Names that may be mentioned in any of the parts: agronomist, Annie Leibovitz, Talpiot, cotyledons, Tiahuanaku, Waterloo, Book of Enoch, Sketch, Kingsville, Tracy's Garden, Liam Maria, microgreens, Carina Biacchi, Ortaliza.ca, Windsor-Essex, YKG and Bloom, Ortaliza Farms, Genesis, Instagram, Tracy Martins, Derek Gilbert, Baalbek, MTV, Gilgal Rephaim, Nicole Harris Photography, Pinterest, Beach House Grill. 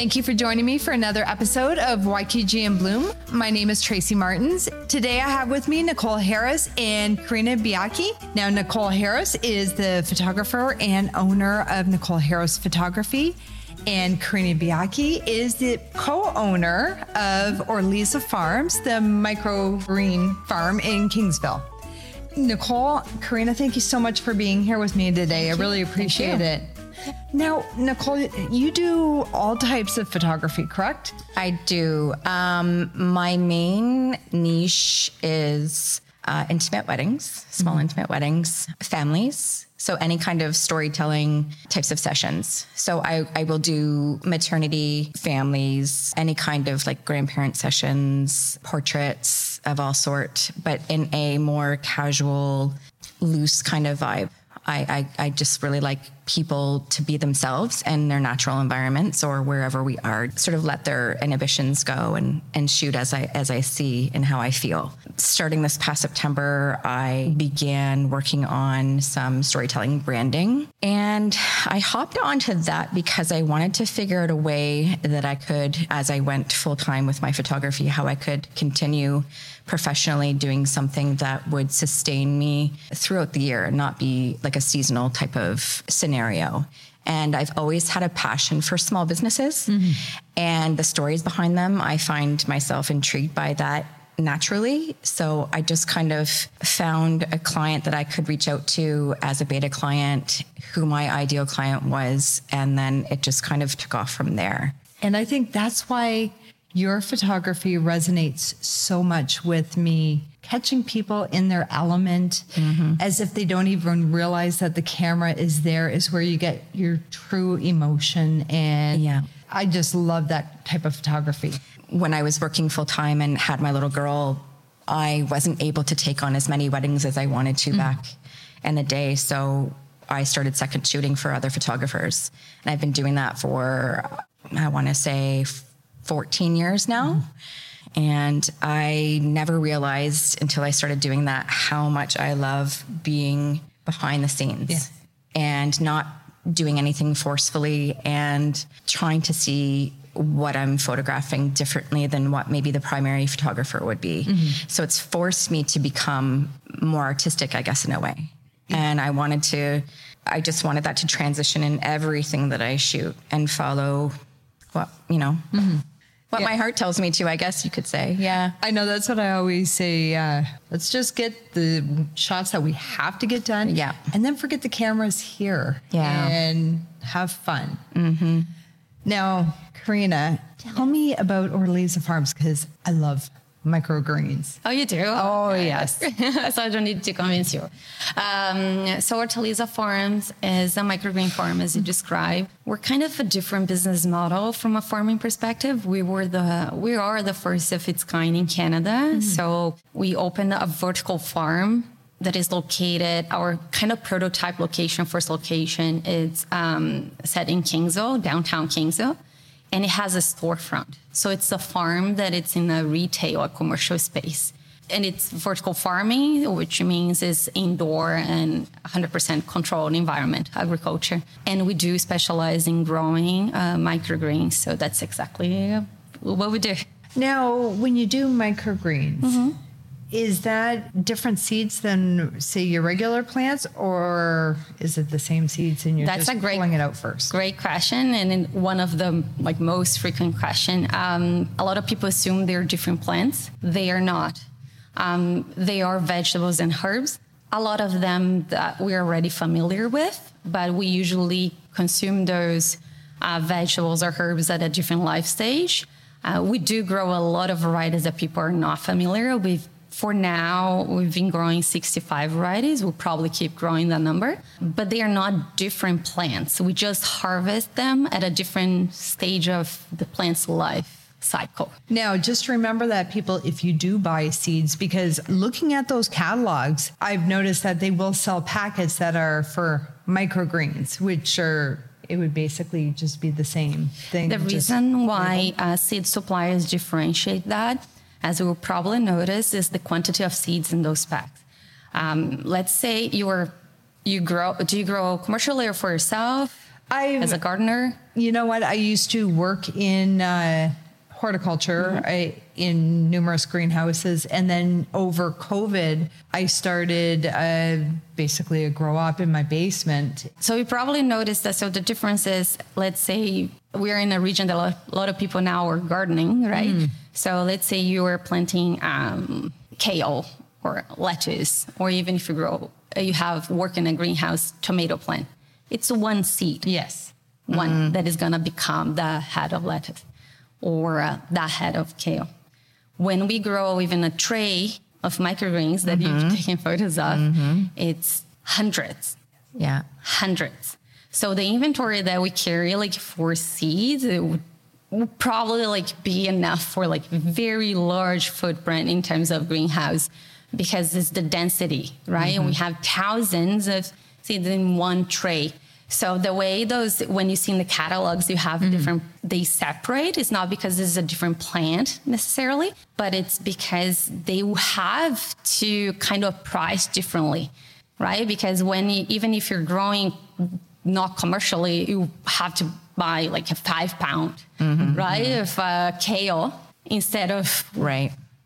Thank you for joining me for another episode of YKG and Bloom. My name is Tracy Martins. Today I have with me Nicole Harris and Carina Biacchi. Now, Nicole Harris is the photographer and owner of Nicole Harris Photography, and Carina Biacchi is the co-owner of Ortaliza Farms, the microgreen farm in Kingsville. Nicole, Carina, thank you so much for being here with me today. I really appreciate it. Now, Nicole, you do all types of photography, correct? I do. My main niche is intimate weddings, small intimate weddings, families. So any kind of storytelling types of sessions. So I will do maternity, families, any kind of like grandparent sessions, portraits of all sorts, but in a more casual, loose kind of vibe. I just really like people to be themselves in their natural environments or wherever we are, sort of let their inhibitions go and shoot as I see and how I feel. Starting this past September, I began working on some storytelling branding, and I hopped onto that because I wanted to figure out a way that I could, as I went full time with my photography, how I could continue professionally doing something that would sustain me throughout the year and not be like a seasonal type of scenario. And I've always had a passion for small businesses and the stories behind them. I find myself intrigued by that naturally. So I just kind of found a client that I could reach out to as a beta client, who my ideal client was. And then it just kind of took off from there. And I think that's why your photography resonates so much with me, catching people in their element as if they don't even realize that the camera is there, is where you get your true emotion. And I just love that type of photography. When I was working full time and had my little girl, I wasn't able to take on as many weddings as I wanted to back in the day. So I started second shooting for other photographers. And I've been doing that for, I want to say, 14 years now. And I never realized until I started doing that how much I love being behind the scenes and not doing anything forcefully and trying to see what I'm photographing differently than what maybe the primary photographer would be. So it's forced me to become more artistic, I guess, in a way. And I just wanted that to transition in everything that I shoot and follow what my heart tells me to, I guess you could say. Yeah. I know that's what I always say. Let's just get the shots that we have to get done. Yeah. And then forget the cameras here. Yeah. And have fun. Now, Carina, tell me about Ortaliza Farms, because I love microgreens. Oh, you do? Oh, yes. So I don't need to convince you. So Ortaliza Farms is a microgreen farm, as you described. We're kind of a different business model from a farming perspective. We are the first of its kind in Canada. So we opened a vertical farm that is located, our kind of prototype location, first location, it's set in Kingsville, downtown Kingsville. And it has a storefront. So it's a farm that it's in a retail, a commercial space. And it's vertical farming, which means it's indoor and 100% controlled environment, agriculture. And we do specialize in growing microgreens. So that's exactly what we do. Now, when you do microgreens, is that different seeds than, say, your regular plants, or is it the same seeds and you're pulling it out first? Great question, and one of the most frequent question. A lot of people assume they're different plants. They are not. They are vegetables and herbs. A lot of them that we're already familiar with, but we usually consume those vegetables or herbs at a different life stage. We do grow a lot of varieties that people are not familiar with. For now, we've been growing 65 varieties. We'll probably keep growing that number. But they are not different plants. We just harvest them at a different stage of the plant's life cycle. Now, just remember that, people, if you do buy seeds, because looking at those catalogs, I've noticed that they will sell packets that are for microgreens, which are... it would basically just be the same thing. The reason why seed suppliers differentiate that, as you will probably notice, is the quantity of seeds in those packs. Let's say you grow. Do you grow commercially or for yourself? as a gardener? You know what? I used to work in horticulture in numerous greenhouses. And then over COVID, I started basically a grow op in my basement. So you probably noticed that. So the difference is, let's say we're in a region that a lot of people now are gardening, right? Mm. So let's say you are planting kale or lettuce, or even if you work in a greenhouse, tomato plant. It's one seed. Yes. One that is going to become the head of lettuce or the head of kale. When we grow even a tray of microgreens that you've taken photos of, it's hundreds. Yeah. Hundreds. So the inventory that we carry, like for seeds, it would probably like be enough for like very large footprint in terms of greenhouse, because it's the density, right? And we have thousands of seeds in one tray. So the way those, when you see in the catalogs, you have different, they separate. It's not because this is a different plant necessarily, but it's because they have to kind of price differently, right? Because when you, even if you're growing not commercially, you have to buy like a 5 pound, right? Of kale instead of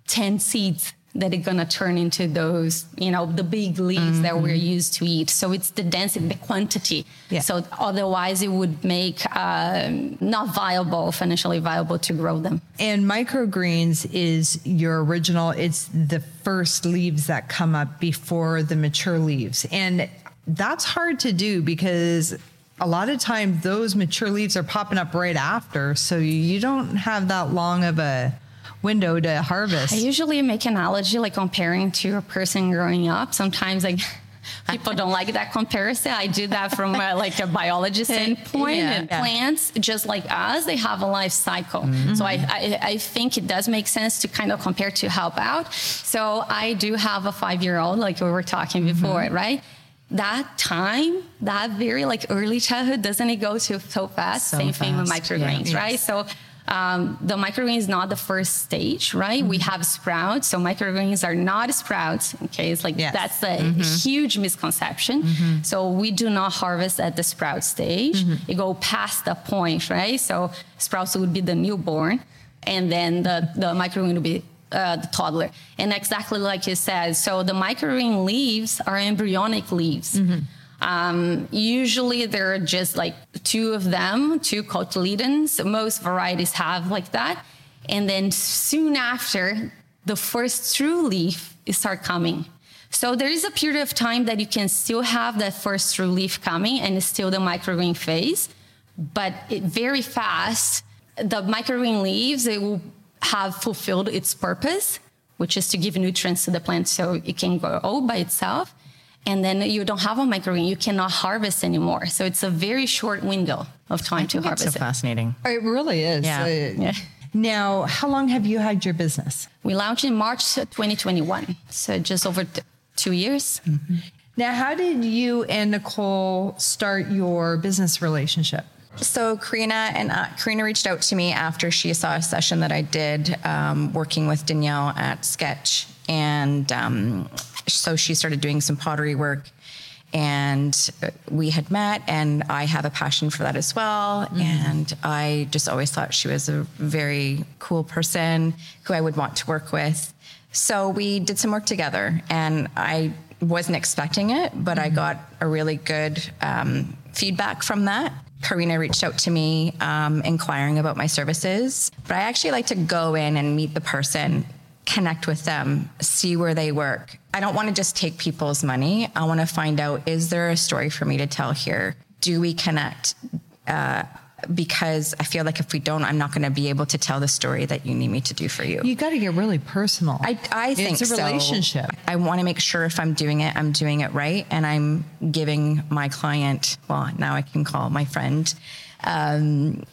10 seeds that are going to turn into those, you know, the big leaves that we're used to eat. So it's the density, the quantity. Yeah. So otherwise it would make not viable, financially viable to grow them. And microgreens is your original, it's the first leaves that come up before the mature leaves. And that's hard to do because a lot of time those mature leaves are popping up right after. So you don't have that long of a window to harvest. I usually make an analogy like comparing to a person growing up. Sometimes like people don't like that comparison. I do that from like a biologist standpoint. Yeah. And plants, just like us, they have a life cycle. So I think it does make sense to kind of compare to help out. So I do have a 5-year-old, like we were talking before, right? That time, that very like early childhood, doesn't it go to so fast? So Same thing with microgreens, right? So the microgreen is not the first stage, right? We have sprouts. So microgreens are not sprouts. Okay. It's like, that's a huge misconception. So we do not harvest at the sprout stage. It go past the point, right? So sprouts would be the newborn, and then the microgreen would be the toddler. And exactly like you said, so the microgreen leaves are embryonic leaves. Usually there are just like two of them, two cotyledons. Most varieties have like that. And then soon after, the first true leaf start coming. So there is a period of time that you can still have that first true leaf coming, and it's still the microgreen phase. But it very fast, the microgreen leaves, it will have fulfilled its purpose, which is to give nutrients to the plant so it can grow all by itself. And then you don't have a microgreen. You cannot harvest anymore. So it's a very short window of time to harvest. It's so fascinating. It really is. Yeah. Now, how long have you had your business? We launched in March 2021. So just over 2 years. Now, how did you and Nicole start your business relationship? So Carina reached out to me after she saw a session that I did working with Danielle at Sketch. And so she started doing some pottery work, and we had met, and I have a passion for that as well. And I just always thought she was a very cool person who I would want to work with. So we did some work together, and I wasn't expecting it, but I got a really good feedback from that. Carina reached out to me inquiring about my services, but I actually like to go in and meet the person, connect with them, see where they work. I don't want to just take people's money. I want to find out, is there a story for me to tell here? Do we connect? Because I feel like if we don't, I'm not going to be able to tell the story that you need me to do for you. You got to get really personal. I think it's a relationship. So I want to make sure if I'm doing it, I'm doing it right. And I'm giving my client, well, now I can call my friend,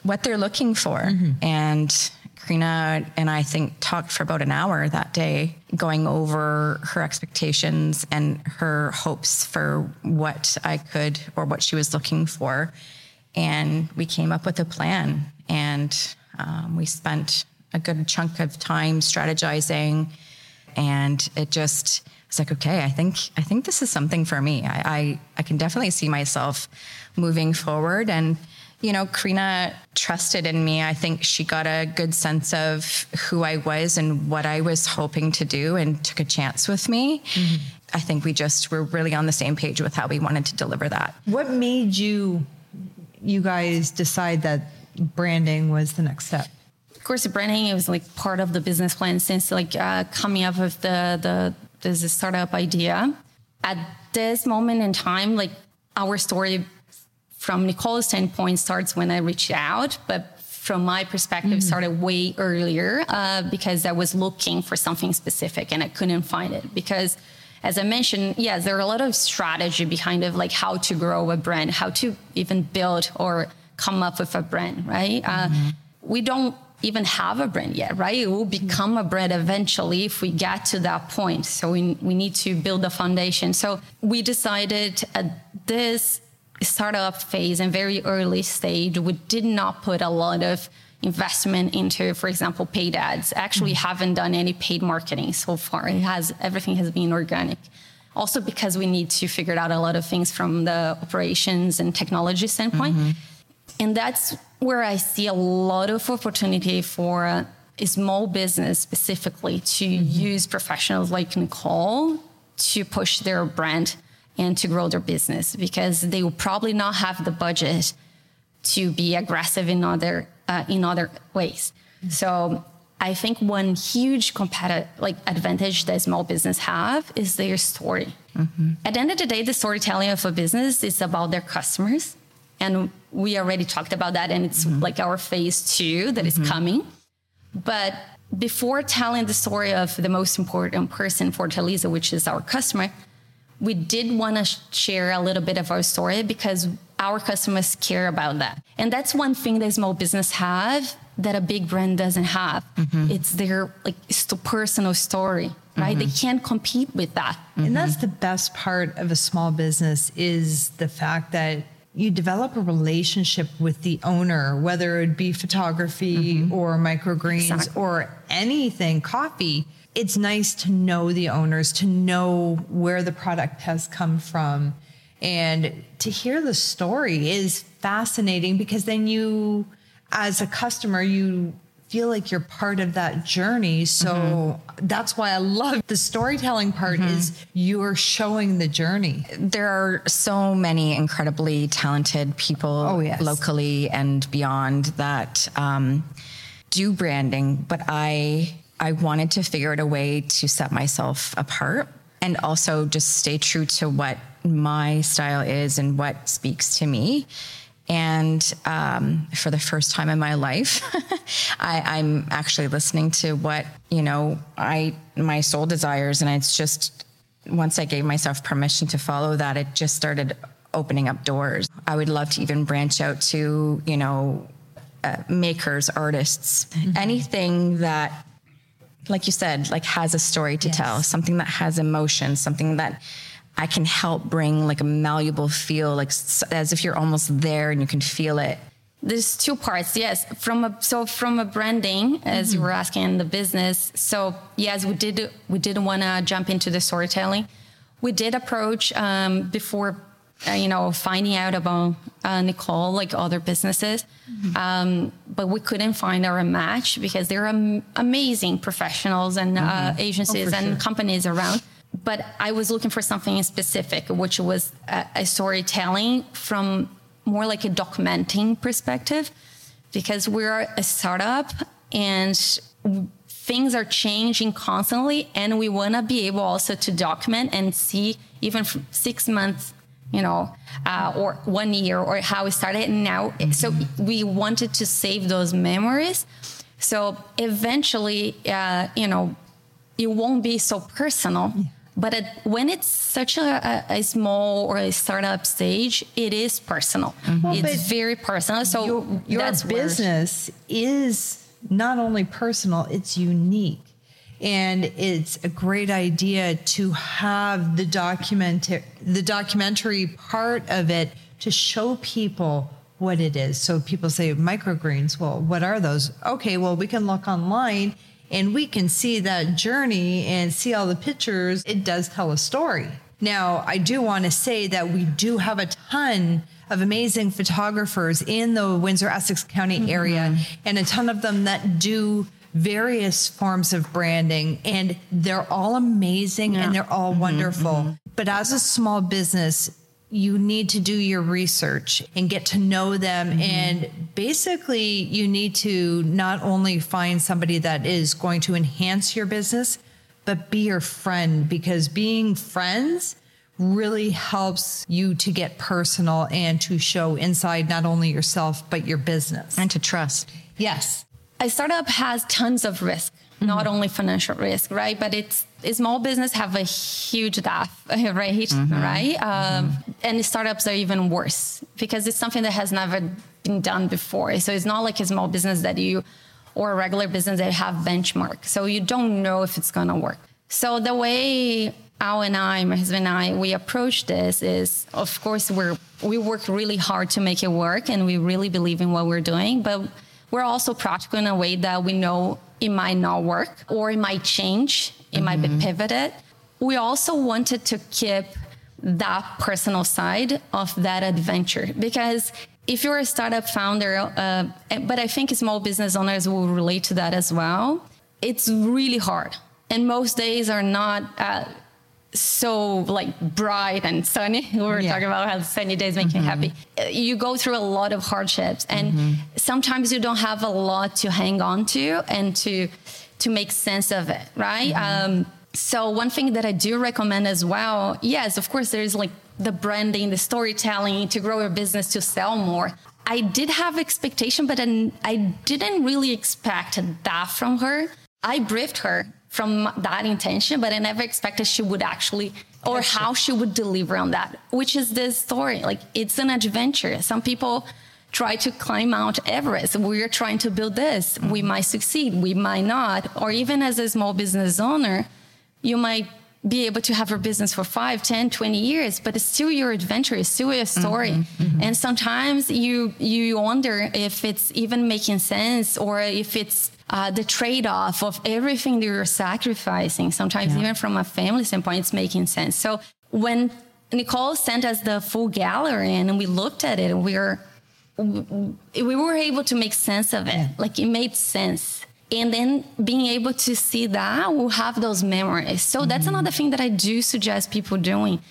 what they're looking for. And Carina and I talked for about an hour that day, going over her expectations and her hopes for what I could, or what she was looking for. And we came up with a plan, and we spent a good chunk of time strategizing, and it just was like, okay, I think this is something for me. I can definitely see myself moving forward. And, you know, Carina trusted in me. I think she got a good sense of who I was and what I was hoping to do and took a chance with me. Mm-hmm. I think we just were really on the same page with how we wanted to deliver that. What made you guys decide that branding was the next step? Of course, the branding, it was like part of the business plan since like coming up with the startup idea. At this moment in time, like our story from Nicole's standpoint starts when I reached out, but from my perspective, started way earlier because I was looking for something specific and I couldn't find it because, as I mentioned, yes, there are a lot of strategy behind of like how to grow a brand, how to even build or come up with a brand, right? Mm-hmm. We don't even have a brand yet, right? It will become a brand eventually if we get to that point. So we need to build a foundation. So we decided at this startup phase and very early stage, we did not put a lot of investment into, for example, paid ads. Actually haven't done any paid marketing so far. Everything has been organic. Also because we need to figure out a lot of things from the operations and technology standpoint. Mm-hmm. And that's where I see a lot of opportunity for a small business specifically to use professionals like Nicole to push their brand and to grow their business because they will probably not have the budget to be aggressive in other ways. Mm-hmm. So I think one huge advantage that small business have is their story. Mm-hmm. At the end of the day, the storytelling of a business is about their customers. And we already talked about that. And it's like our phase 2 that is coming. But before telling the story of the most important person for Ortaliza, which is our customer, we did want to share a little bit of our story because our customers care about that. And that's one thing that small business have that a big brand doesn't have. Mm-hmm. It's their personal story, right? Mm-hmm. They can't compete with that. Mm-hmm. And that's the best part of a small business is the fact that you develop a relationship with the owner, whether it be photography or microgreens or anything, coffee. It's nice to know the owners, to know where the product has come from. And to hear the story is fascinating because then you, as a customer, you feel like you're part of that journey. So that's why I love the storytelling part is you're showing the journey. There are so many incredibly talented people locally and beyond that do branding, but I wanted to figure out a way to set myself apart and also just stay true to what my style is and what speaks to me. And for the first time in my life, I'm actually listening to what, you know, my soul desires. And it's just, once I gave myself permission to follow that, it just started opening up doors. I would love to even branch out to, you know, makers, artists, anything that, like you said, like has a story to tell, something that has emotion, something that I can help bring like a malleable feel, like as if you're almost there and you can feel it. There's two parts. Yes. From a branding, as you were asking, in the business. So yes, we did want to jump into the storytelling. We did approach, before, you know, finding out about Nicole, like other businesses. But we couldn't find our match because there are amazing professionals and agencies and companies around. But I was looking for something specific, which was a storytelling from more like a documenting perspective, because we're a startup and things are changing constantly. And we want to be able also to document and see even from 6 months, you know, or 1 year or how we started now. So we wanted to save those memories. So eventually, you know, it won't be so personal. Yeah. But when it's such a small or a startup stage, it is personal. Well, it's very personal. So your business is not only personal, it's unique. And it's a great idea to have the documentary part of it to show people what it is. So people say microgreens. Well, what are those? Okay, well, we can look online and we can see that journey and see all the pictures, it does tell a story. Now, I do want to say that we do have a ton of amazing photographers in the Windsor-Essex County mm-hmm. area, and a ton of them that do various forms of branding, and they're all amazing yeah. and they're all mm-hmm, wonderful. Mm-hmm. But as a small business, you need to do your research and get to know them. Mm-hmm. And basically, you need to not only find somebody that is going to enhance your business, but be your friend, because being friends really helps you to get personal and to show inside not only yourself, but your business. And to trust. Yes. A startup has tons of risk, mm-hmm. not only financial risk, right? But it's small business have a huge staff, right? Mm-hmm. Right? Mm-hmm. And startups are even worse because it's something that has never been done before. So it's not like a small business that you, or a regular business that have benchmark. So you don't know if it's going to work. So the way Al and I, my husband and I, we approach this is, of course, we work really hard to make it work, and we really believe in what we're doing, but we're also practical in a way that we know it might not work, or it might change, it mm-hmm. might be pivoted. We also wanted to keep that personal side of that adventure, because if you're a startup founder, but I think small business owners will relate to that as well, it's really hard. And most days are not so like bright and sunny. We were yeah. talking about how sunny days make mm-hmm. you happy. You go through a lot of hardships, and mm-hmm. sometimes you don't have a lot to hang on to and to make sense of it, right? Mm-hmm. So one thing that I do recommend as well, yes, of course, there's like the branding, the storytelling, to grow your business, to sell more. I did have expectation, but I didn't really expect that from her. I briefed her from that intention, but I never expected she would actually, or how she would deliver on that, which is this story. Like, it's an adventure. Some people try to climb Mount Everest. We're trying to build this. Mm-hmm. We might succeed, we might not. Or even as a small business owner, you might be able to have your business for 5, 10, 20 years, but it's still your adventure, it's still your story. Mm-hmm. Mm-hmm. And sometimes you wonder if it's even making sense, or if it's the trade-off of everything that you're sacrificing, sometimes yeah. even from a family standpoint, it's making sense. So when Nicole sent us the full gallery and we looked at it, we were able to make sense of it. Like, it made sense. And then being able to see that, we'll have those memories. So that's mm-hmm. another thing that I do suggest people doing.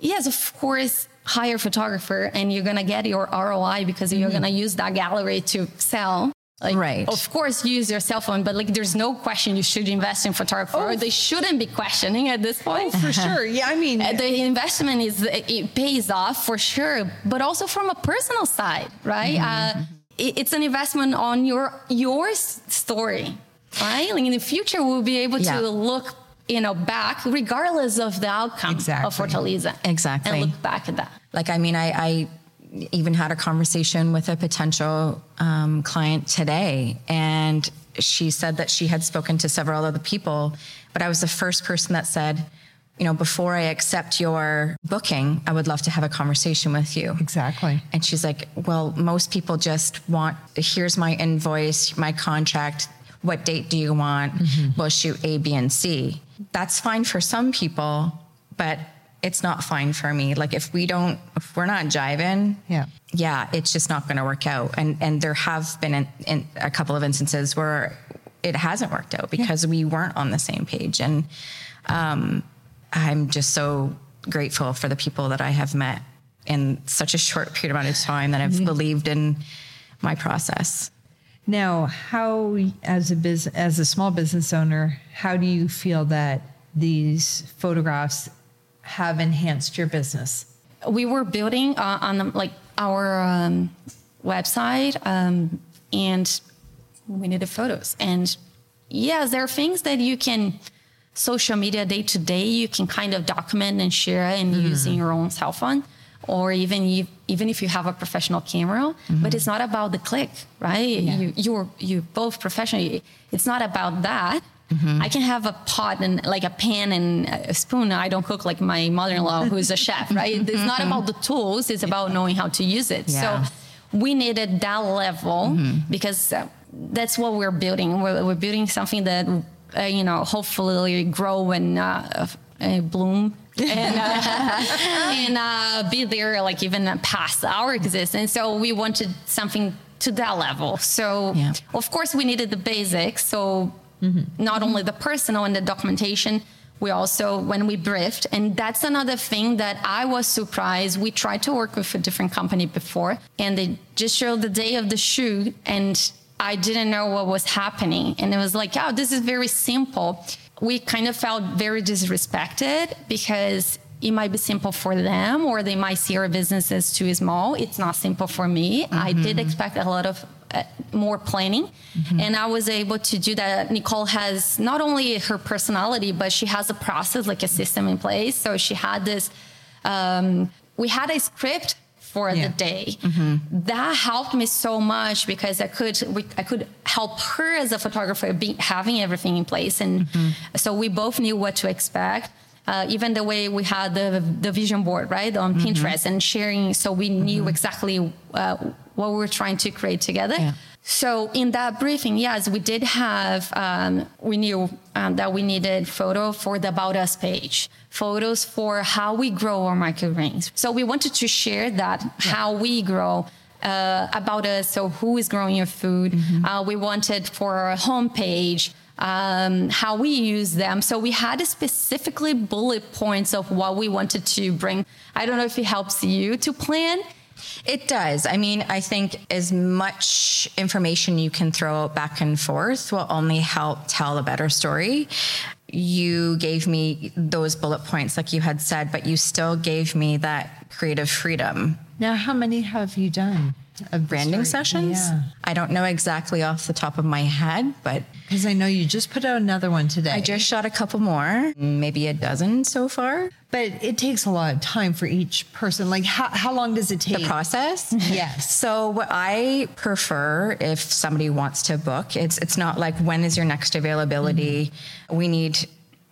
Yes, of course, hire a photographer and you're going to get your ROI because mm-hmm. you're going to use that gallery to sell. Like, right. Of course, use your cell phone, but like, there's no question you should invest in photography. Or they shouldn't be questioning at this point. Oh, for sure. Yeah, I mean, the investment it pays off for sure, but also from a personal side, right? Mm-hmm. It's an investment on your story, right? Like, in the future, we'll be able yeah. to look, back regardless of the outcome exactly. of Ortaliza. Exactly. And look back at that. Like, I mean, I even had a conversation with a potential client today, and she said that she had spoken to several other people, but I was the first person that said, before I accept your booking, I would love to have a conversation with you. Exactly. And she's like, well, most people just want, here's my invoice, my contract, what date do you want? Mm-hmm. We'll shoot A, B, and C. That's fine for some people, but it's not fine for me. Like, if we're not jiving, yeah, it's just not going to work out. And there have been in a couple of instances where it hasn't worked out because we weren't on the same page. And I'm just so grateful for the people that I have met in such a short period amount of time that I've believed in my process. Now, how, as a small business owner, how do you feel that these photographs have enhanced your business? We were building on like our website, and we needed photos. And yes, there are things that you can social media day to day. You can kind of document and share and using your own cell phone, or even if you have a professional camera. Mm-hmm. But it's not about the click, right? Yeah. You're both professional. It's not about that. Mm-hmm. I can have a pot and like a pan and a spoon. I don't cook like my mother-in-law who's a chef, right? It's not about the tools. It's about knowing how to use it. Yeah. So we needed that level because that's what we're building. We're building something that, you know, hopefully grow and bloom and and be there, like, even past our existence. So we wanted something to that level. So of course we needed the basics. So not only the personal and the documentation, we also, when we briefed, and that's another thing that I was surprised. We tried to work with a different company before, and they just showed the day of the shoot, and I didn't know what was happening. And it was like, oh, this is very simple. We kind of felt very disrespected because it might be simple for them, or they might see our business as too small. It's not simple for me. I did expect a lot of more planning, and I was able to do that. Nicole has not only her personality, but she has a process, like a system in place. So she had this, we had a script for the day. That helped me so much because I could help her as a photographer having everything in place. And so we both knew what to expect. Even the way we had the vision board, right, on Pinterest and sharing. So we knew exactly what we were trying to create together. So in that briefing, yes, we did have, we knew that we needed photo for the About Us page, photos for how we grow our microgreens. So we wanted to share that, how we grow, About Us, so who is growing your food. We wanted for our homepage, how we use them. So we had specifically bullet points of what we wanted to bring. I don't know if it helps you to plan. It does. I mean, I think as much information you can throw back and forth will only help tell a better story. You gave me those bullet points, like you had said, but you still gave me that creative freedom. Now, how many have you done? Of branding sessions? Yeah. I don't know exactly off the top of my head, but... Because I know you just put out another one today. I just shot a couple more, maybe a dozen so far. But it takes a lot of time for each person. Like, how long does it take? The process? Yes. So what I prefer, if somebody wants to book, it's not like, when is your next availability? We need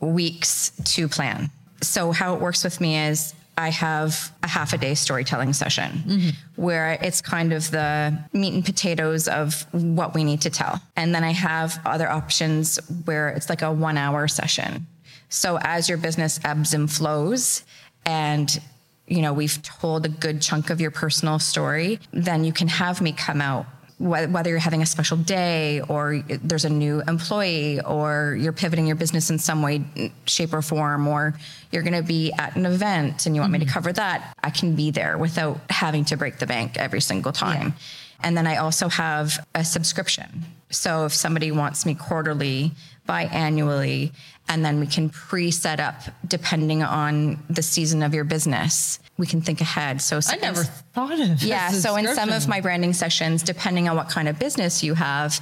weeks to plan. So how it works with me is, I have a half a day storytelling session where it's kind of the meat and potatoes of what we need to tell. And then I have other options where it's like a 1 hour session. So as your business ebbs and flows, and, you know, we've told a good chunk of your personal story, then you can have me come out, whether you're having a special day or there's a new employee or you're pivoting your business in some way, shape or form, or you're going to be at an event and you want me to cover that, I can be there without having to break the bank every single time. And then I also have a subscription. So if somebody wants me quarterly, biannually, and then we can pre-set up depending on the season of your business. We can think ahead. So I never thought of. Yeah. So in some of my branding sessions, depending on what kind of business you have,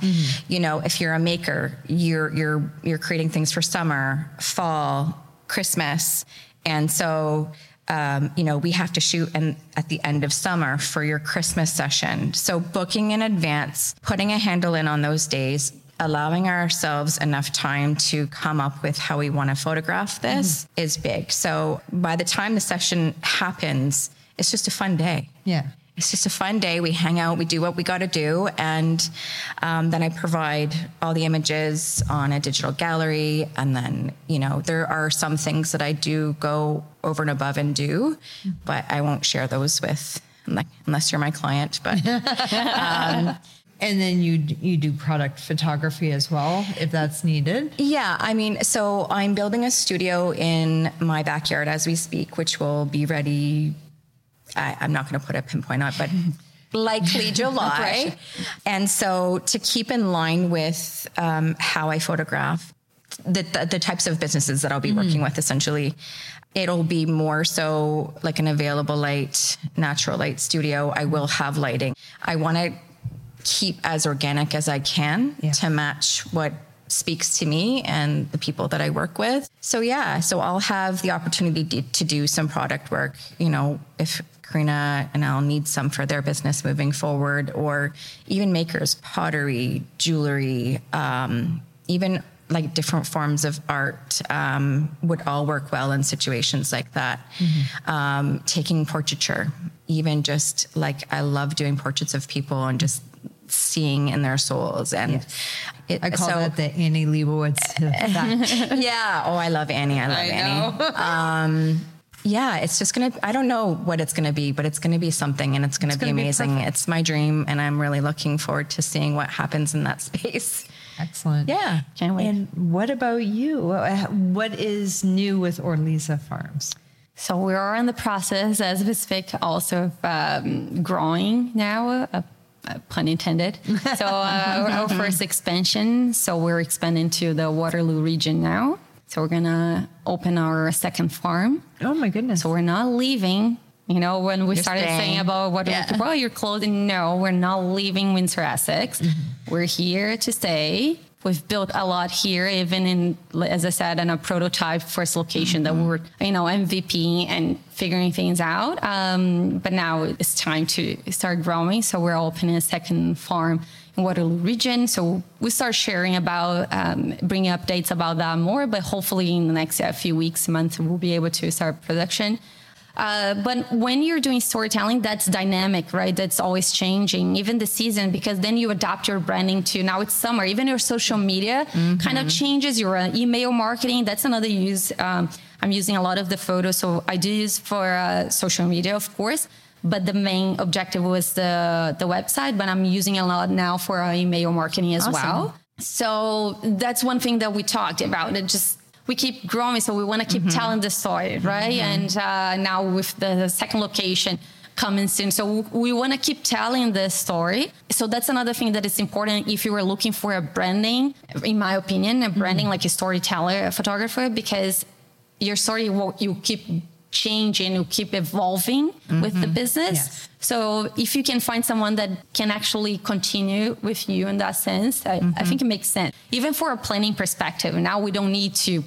you know, if you're a maker, you're creating things for summer, fall, Christmas. And so, you know, we have to shoot at the end of summer for your Christmas session. So booking in advance, putting a handle in on those days, allowing ourselves enough time to come up with how we want to photograph this is big. So by the time the session happens, it's just a fun day. Yeah. It's just a fun day. We hang out, we do what we got to do. And then I provide all the images on a digital gallery. And then, you know, there are some things that I do go over and above and do, but I won't share those with, unless you're my client, but, and then you do product photography as well, if that's needed. Yeah, I mean, so I'm building a studio in my backyard as we speak, which will be ready. I'm not going to put a pinpoint on it, but likely July. And so to keep in line with how I photograph the types of businesses that I'll be working with, essentially, it'll be more so like an available light, natural light studio. I will have lighting. I want to keep as organic as I can to match what speaks to me and the people that I work with. So yeah, so I'll have the opportunity to do some product work, you know, if Carina and I'll need some for their business moving forward, or even makers, pottery, jewelry, even like different forms of art would all work well in situations like that. Taking portraiture, even just like I love doing portraits of people and just seeing in their souls. And I call that the Annie Leibovitz effect. Yeah. Oh, I love Annie. I know. Yeah, it's just going to, I don't know what it's going to be, but it's going to be something, and it's going to be amazing. It's my dream, and I'm really looking forward to seeing what happens in that space. Excellent. Yeah. Can't wait. And what about you? What is new with Ortaliza Farms? So we are in the process, as we speak, also of growing now, pun intended. So our first expansion. So we're expanding to the Waterloo region now. So we're going to open our second farm. Oh, my goodness. So we're not leaving. You know, when we started saying about what you're closing. No, we're not leaving Windsor-Essex. Mm-hmm. We're here to stay. We've built a lot here, even in, as I said, in a prototype first location that we were, MVP and figuring things out. But now it's time to start growing. So we're opening a second farm in Waterloo region. So we start sharing about, bringing updates about that more. But hopefully in the next few weeks, months, we'll be able to start production. But when you're doing storytelling, that's dynamic, right? That's always changing, even the season, because then you adapt your branding to now it's summer. Even your social media kind of changes, your email marketing. That's another use. I'm using a lot of the photos. So I do use for social media, of course. But the main objective was the website. But I'm using a lot now for email marketing as well. So that's one thing that we talked about. We keep growing, so we want to keep telling the story, right? Mm-hmm. And now with the second location coming soon. So we want to keep telling the story. So that's another thing that is important if you were looking for a branding, in my opinion, a branding like a storyteller, a photographer, because your story, you keep changing, you keep evolving with the business. Yes. So if you can find someone that can actually continue with you in that sense, I think it makes sense. Even for a planning perspective, now we don't need to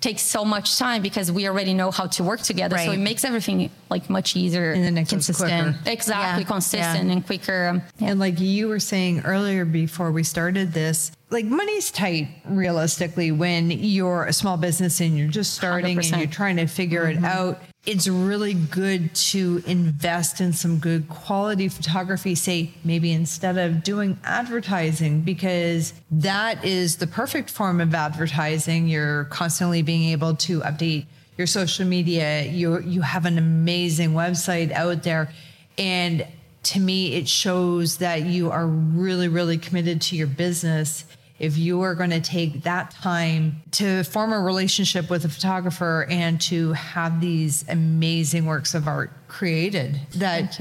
takes so much time because we already know how to work together. Right. So it makes everything like much easier and then consistent. Exactly. Yeah. Consistent and quicker. Yeah. And like you were saying earlier before we started this, like money's tight realistically when you're a small business and you're just starting 100%. And you're trying to figure it out. It's really good to invest in some good quality photography, say maybe instead of doing advertising, because that is the perfect form of advertising. You're constantly being able to update your social media. You have an amazing website out there. And to me, it shows that you are really, really committed to your business. If you are going to take that time to form a relationship with a photographer and to have these amazing works of art created that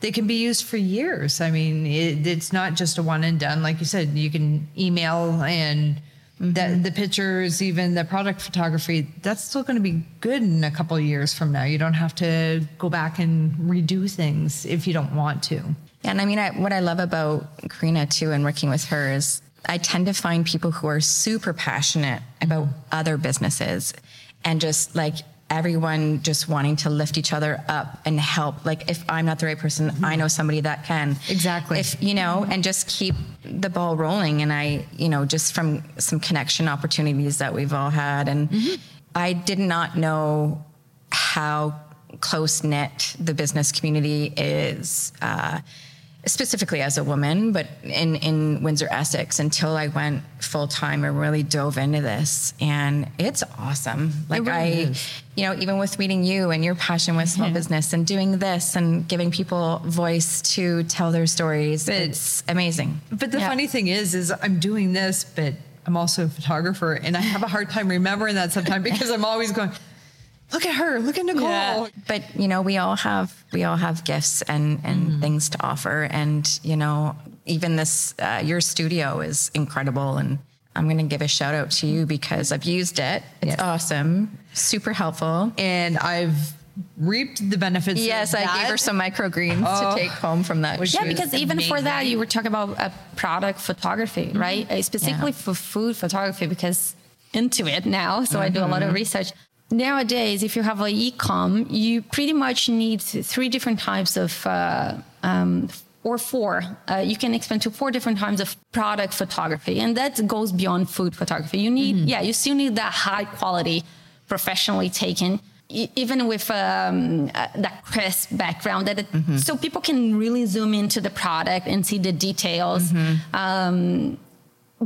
they can be used for years. I mean, it's not just a one and done. Like you said, you can email and the pictures, even the product photography, that's still going to be good in a couple of years from now. You don't have to go back and redo things if you don't want to. And I mean, what I love about Carina too and working with her is I tend to find people who are super passionate about other businesses and just like everyone just wanting to lift each other up and help. Like if I'm not the right person, I know somebody that can. Exactly. If, and just keep the ball rolling. And I, just from some connection opportunities that we've all had. And I did not know how close knit the business community is, specifically as a woman, but in Windsor-Essex until I went full time and really dove into this. And it's awesome. Like even with meeting you and your passion with small business and doing this and giving people voice to tell their stories, it's amazing. But the funny thing is I'm doing this, but I'm also a photographer and I have a hard time remembering that sometimes because I'm always going, look at her, look at Nicole. Yeah. But, we all have gifts and things to offer. And, even this, your studio is incredible. And I'm going to give a shout out to you because I've used it. It's awesome. Super helpful. And I've reaped the benefits. Yes, I gave her some microgreens to take home from that. Yeah, because even amazing. For that, you were talking about product photography, right? Specifically for food photography because into it now. So I do a lot of research. Nowadays, if you have an e-com, you pretty much need three different types of, or four. You can expand to four different types of product photography. And that goes beyond food photography. You still need that high quality, professionally taken even with that crisp background, that it, mm-hmm. so people can really zoom into the product and see the details. Mm-hmm.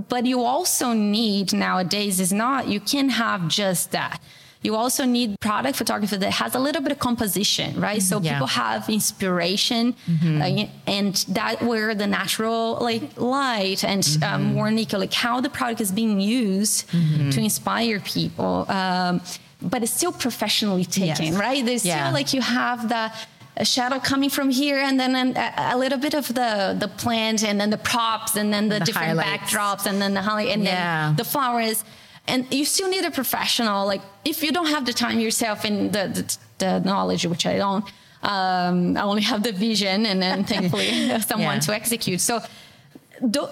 But you also need nowadays is not, you can't have just that. You also need product photography that has a little bit of composition, right? So people have inspiration, mm-hmm. And that where the natural light and mm-hmm. More how the product is being used mm-hmm. to inspire people, but it's still professionally taken, right? There's still you have the shadow coming from here, and then a little bit of the plant, and then the props, and then the different highlights. Backdrops, and then the highlight, and then the flowers. And you still need a professional. If you don't have the time yourself and the knowledge, which I don't, I only have the vision and then thankfully someone to execute. So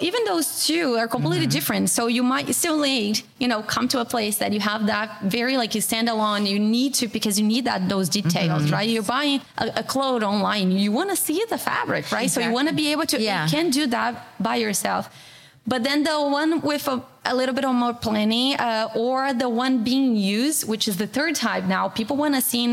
even those two are completely different. So you might still need, come to a place that you have that very you stand alone. You need to, because you need those details, right? You're buying a cloth online. You want to see the fabric, right? Exactly. So you want to be able to, you can't do that by yourself. But then the one with a little bit more planning, or the one being used, which is the third type now, people want to see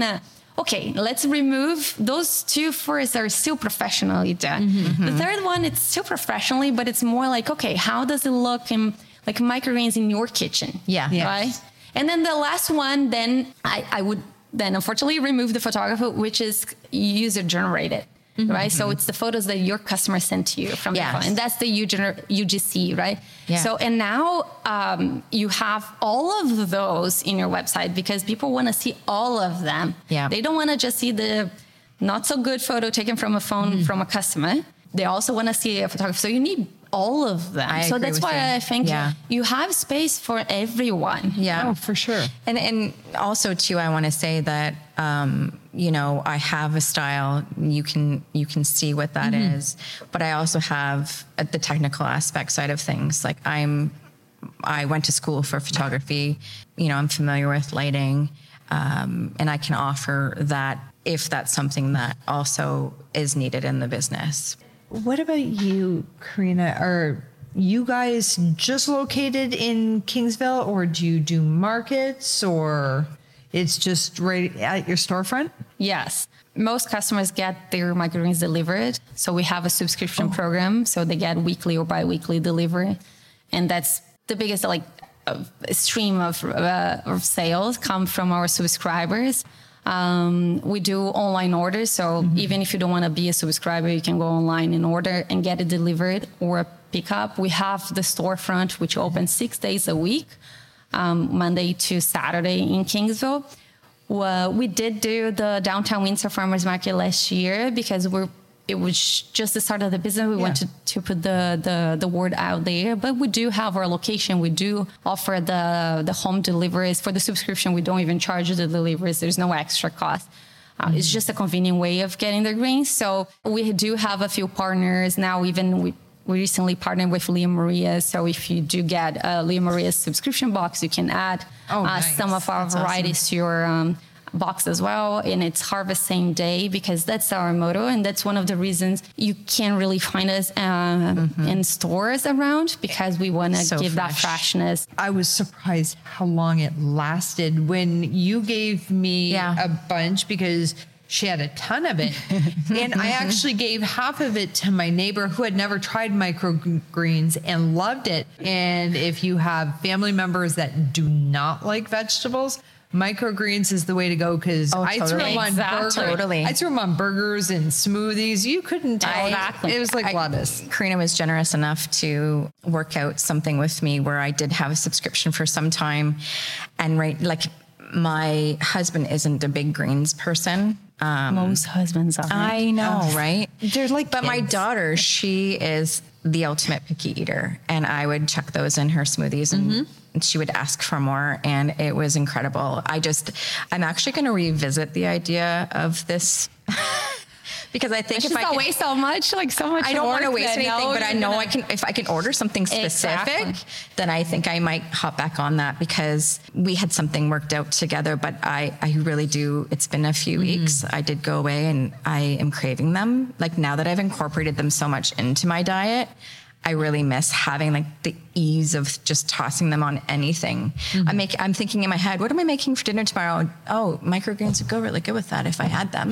let's remove those two first that are still professionally done. Mm-hmm. The third one, it's still professionally, but it's more how does it look in microgreens in your kitchen? Yeah. Yes. Right. And then the last one, then I would then unfortunately remove the photographer, which is user generated. Mm-hmm. Right. So it's the photos that your customer sent to you from the phone. And that's the UGC, right? Yeah. So, and now you have all of those in your website because people want to see all of them. Yeah. They don't want to just see the not so good photo taken from a phone from a customer. They also want to see a photographer. So you need all of them. So that's why I think you have space for everyone. Yeah, oh, for sure. And also too, I want to say that, I have a style. You can see what that is, but I also have the technical aspect side of things. I went to school for photography, I'm familiar with lighting, and I can offer that if that's something that also is needed in the business. What about you, Carina? Are you guys just located in Kingsville, or do you do markets, or it's just right at your storefront? Yes. Most customers get their microgreens delivered. So we have a subscription program. So they get weekly or biweekly delivery. And that's the biggest stream of sales come from our subscribers. We do online orders. So even if you don't want to be a subscriber, you can go online and order and get it delivered or pick up. We have the storefront, which opens 6 days a week, Monday to Saturday in Kingsville. Well, we did do the downtown Windsor Farmers Market last year because it was just the start of the business. We wanted to put the word out there, but we do have our location. We do offer the home deliveries. For the subscription, we don't even charge the deliveries. There's no extra cost. It's just a convenient way of getting the greens. So we do have a few partners now. Even we recently partnered with Liam Maria. So if you do get Liam Maria's subscription box, you can add some of our varieties to your box as well, and it's harvest same day because that's our motto, and that's one of the reasons you can't really find us in stores around, because we want to give that freshness. I was surprised how long it lasted when you gave me a bunch, because she had a ton of it. And I actually gave half of it to my neighbor who had never tried microgreens and loved it. And if you have family members that do not like vegetables, microgreens is the way to go, because I threw them on burgers and smoothies. You couldn't tell. Exactly. It was lettuce. Carina was generous enough to work out something with me where I did have a subscription for some time. And my husband isn't a big greens person. Most husbands are. I know, right? They're but my daughter, she is the ultimate picky eater, and I would chuck those in her smoothies and she would ask for more, and it was incredible. I'm actually going to revisit the idea of this because I think waste so much, I don't want to waste anything, but I know I can, if I can order something specific, then I think I might hop back on that, because we had something worked out together, but I really do. It's been a few weeks. I did go away and I am craving them. Now that I've incorporated them so much into my diet, I really miss having like the ease of just tossing them on anything. Mm-hmm. I'm thinking in my head, what am I making for dinner tomorrow? Oh, microgreens would go really good with that if I had them.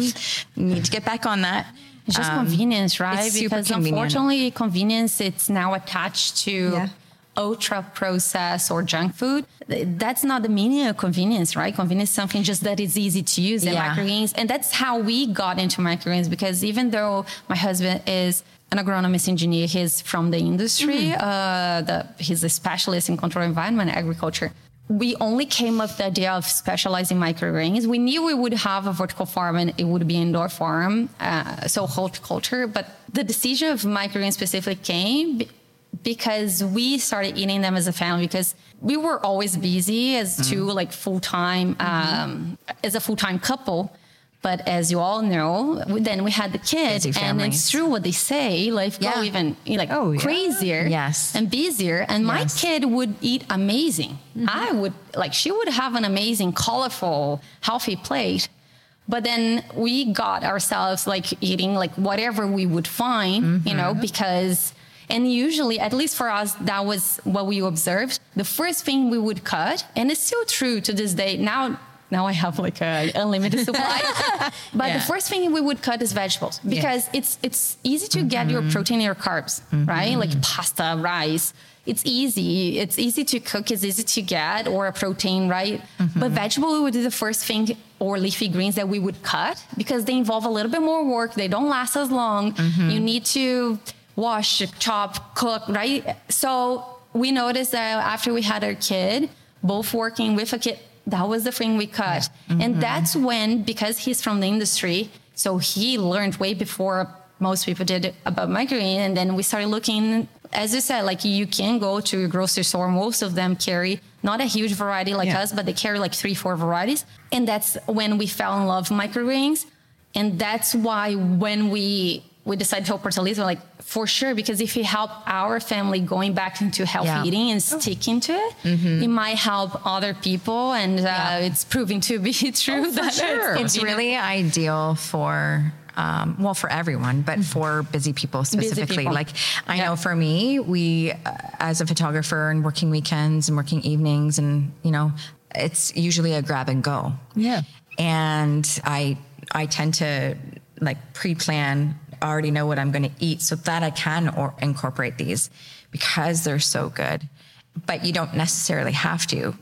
Need to get back on that. It's just convenience, right? It's because super convenient. Unfortunately, convenience, it's now attached to ultra processed or junk food. That's not the meaning of convenience, right? Convenience is something just that is easy to use. And microgreens, and that's how we got into microgreens, because even though my husband is an agronomist engineer, he's from the industry, he's a specialist in controlled environment agriculture. We only came up with the idea of specializing microgreens. We knew we would have a vertical farm and it would be indoor farm, so horticulture. But the decision of microgreens specifically came because we started eating them as a family, because we were always busy as two, like full-time, as a full-time couple. But as you all know, then we had the kids, and it's true what they say, life go even like crazier and busier. And my kid would eat amazing. I would she would have an amazing, colorful, healthy plate. But then we got ourselves eating whatever we would find, you know, because, and usually, at least for us, that was what we observed. The first thing we would cut, and it's still true to this day now. Now I have an unlimited supply. But the first thing we would cut is vegetables, because it's easy to get your protein and your carbs, right? Like pasta, rice. It's easy. It's easy to cook. It's easy to get, or a protein, right? But vegetable would be the first thing, or leafy greens that we would cut, because they involve a little bit more work. They don't last as long. You need to wash, chop, cook, right? So we noticed that after we had our kid, both working with a kid, that was the thing we cut. And that's when, because he's from the industry, so he learned way before most people did about microgreens. And then we started looking, as you said, you can go to a grocery store. Most of them carry not a huge variety us, but they carry 3-4 varieties. And that's when we fell in love with microgreens. And that's why when we decided to help Ortaliza, for sure, because if we help our family going back into healthy eating and sticking to it, it might help other people. And it's proving to be true. That sure. It's really ideal for, for everyone, but for busy people specifically. I know for me, we, as a photographer and working weekends and working evenings, and, you know, it's usually a grab and go. Yeah. And I tend to pre-plan. Already know what I'm going to eat, so that I can incorporate these because they're so good. But you don't necessarily have to.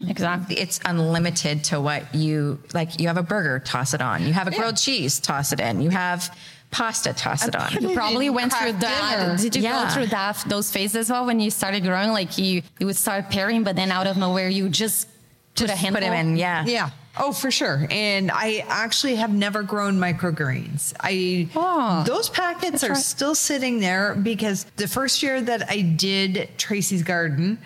Exactly, it's unlimited to what you like. You have a burger, toss it on. You have a grilled cheese, toss it in. You have pasta, toss it on. You probably went through that. Did you go through that those phases as well when you started growing? You would start pairing, but then out of nowhere you just put a handful. Put them in, yeah. Oh, for sure. And I actually have never grown microgreens. Those packets are still sitting there, because the first year that I did Tracy's Garden,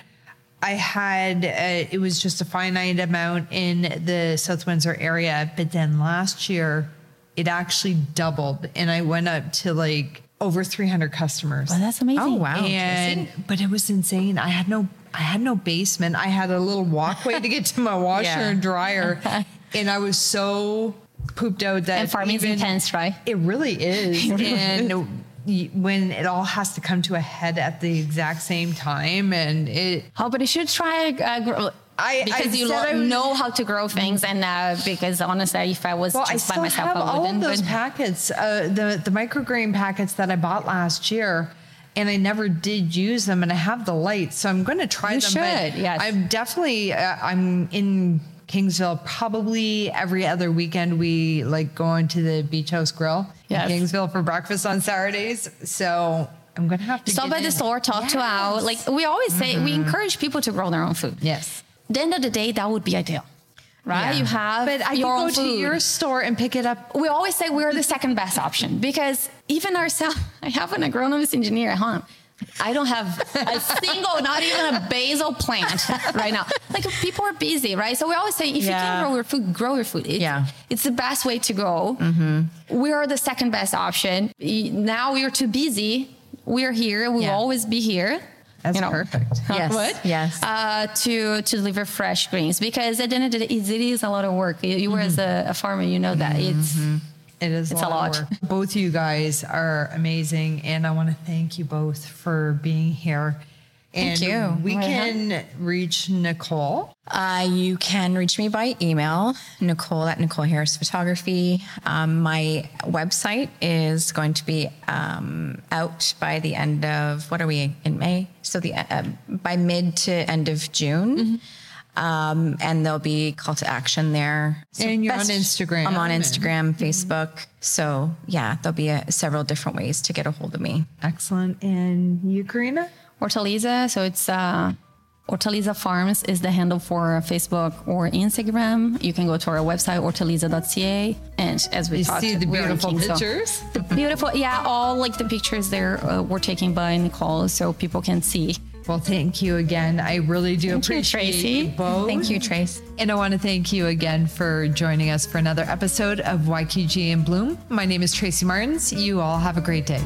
I had, it was just a finite amount in the South Windsor area. But then last year it actually doubled, and I went up to over 300 customers. Wow, that's amazing. Oh, wow. And, but it was insane. I had no basement. I had a little walkway to get to my washer and dryer. And I was so pooped out that... And farming's intense, right? It really is. And when it all has to come to a head at the exact same time, and it... Oh, but you should try... know how to grow things, and because honestly, if I was just by myself, I wouldn't. All of those packets, the microgreen packets that I bought last year, and I never did use them, and I have the lights, so I'm going to try them. Should, yes. I'm definitely. I'm in Kingsville probably every other weekend. We go into the Beach House Grill in Kingsville for breakfast on Saturdays, so. I'm going to have to stop by the store, talk to out. We always say, we encourage people to grow their own food. Yes. At the end of the day, that would be ideal, right? Yeah. You have your own food. But I can go to your store and pick it up. We always say we're the second best option, because even ourselves, I have an agronomist engineer at home. I don't have a single, not even a basil plant right now. People are busy, right? So we always say, if you can grow your food. It's the best way to go. Mm-hmm. We are the second best option. Now we are too busy. We're here. We'll always be here. That's perfect. Yes. To deliver fresh greens, because at the end of the day, it is a lot of work. You were as a farmer, you know that it's It is it's a lot of work. Both you guys are amazing, and I want to thank you both for being here. Thank you. We can reach Nicole. You can reach me by email, Nicole@NicoleHarrisPhotography. My website is going to be out by the end of, what are we, in May? So the by mid to end of June. Mm-hmm. And there'll be call to action there. So and you're on Instagram. I'm on Instagram, Facebook. Mm-hmm. So yeah, there'll be several different ways to get a hold of me. Excellent. And you, Carina? Ortaliza. So it's Ortaliza Farms is the handle for Facebook or Instagram. You can go to our website, Ortaliza.ca. And as we talked, see the beautiful pictures. So the beautiful, yeah, all like the pictures there were taken by Nicole, so people can see. Well, thank you again. I really do appreciate you both. Thank you, Trace. And I want to thank you again for joining us for another episode of YKG and Bloom. My name is Tracy Martins. You all have a great day.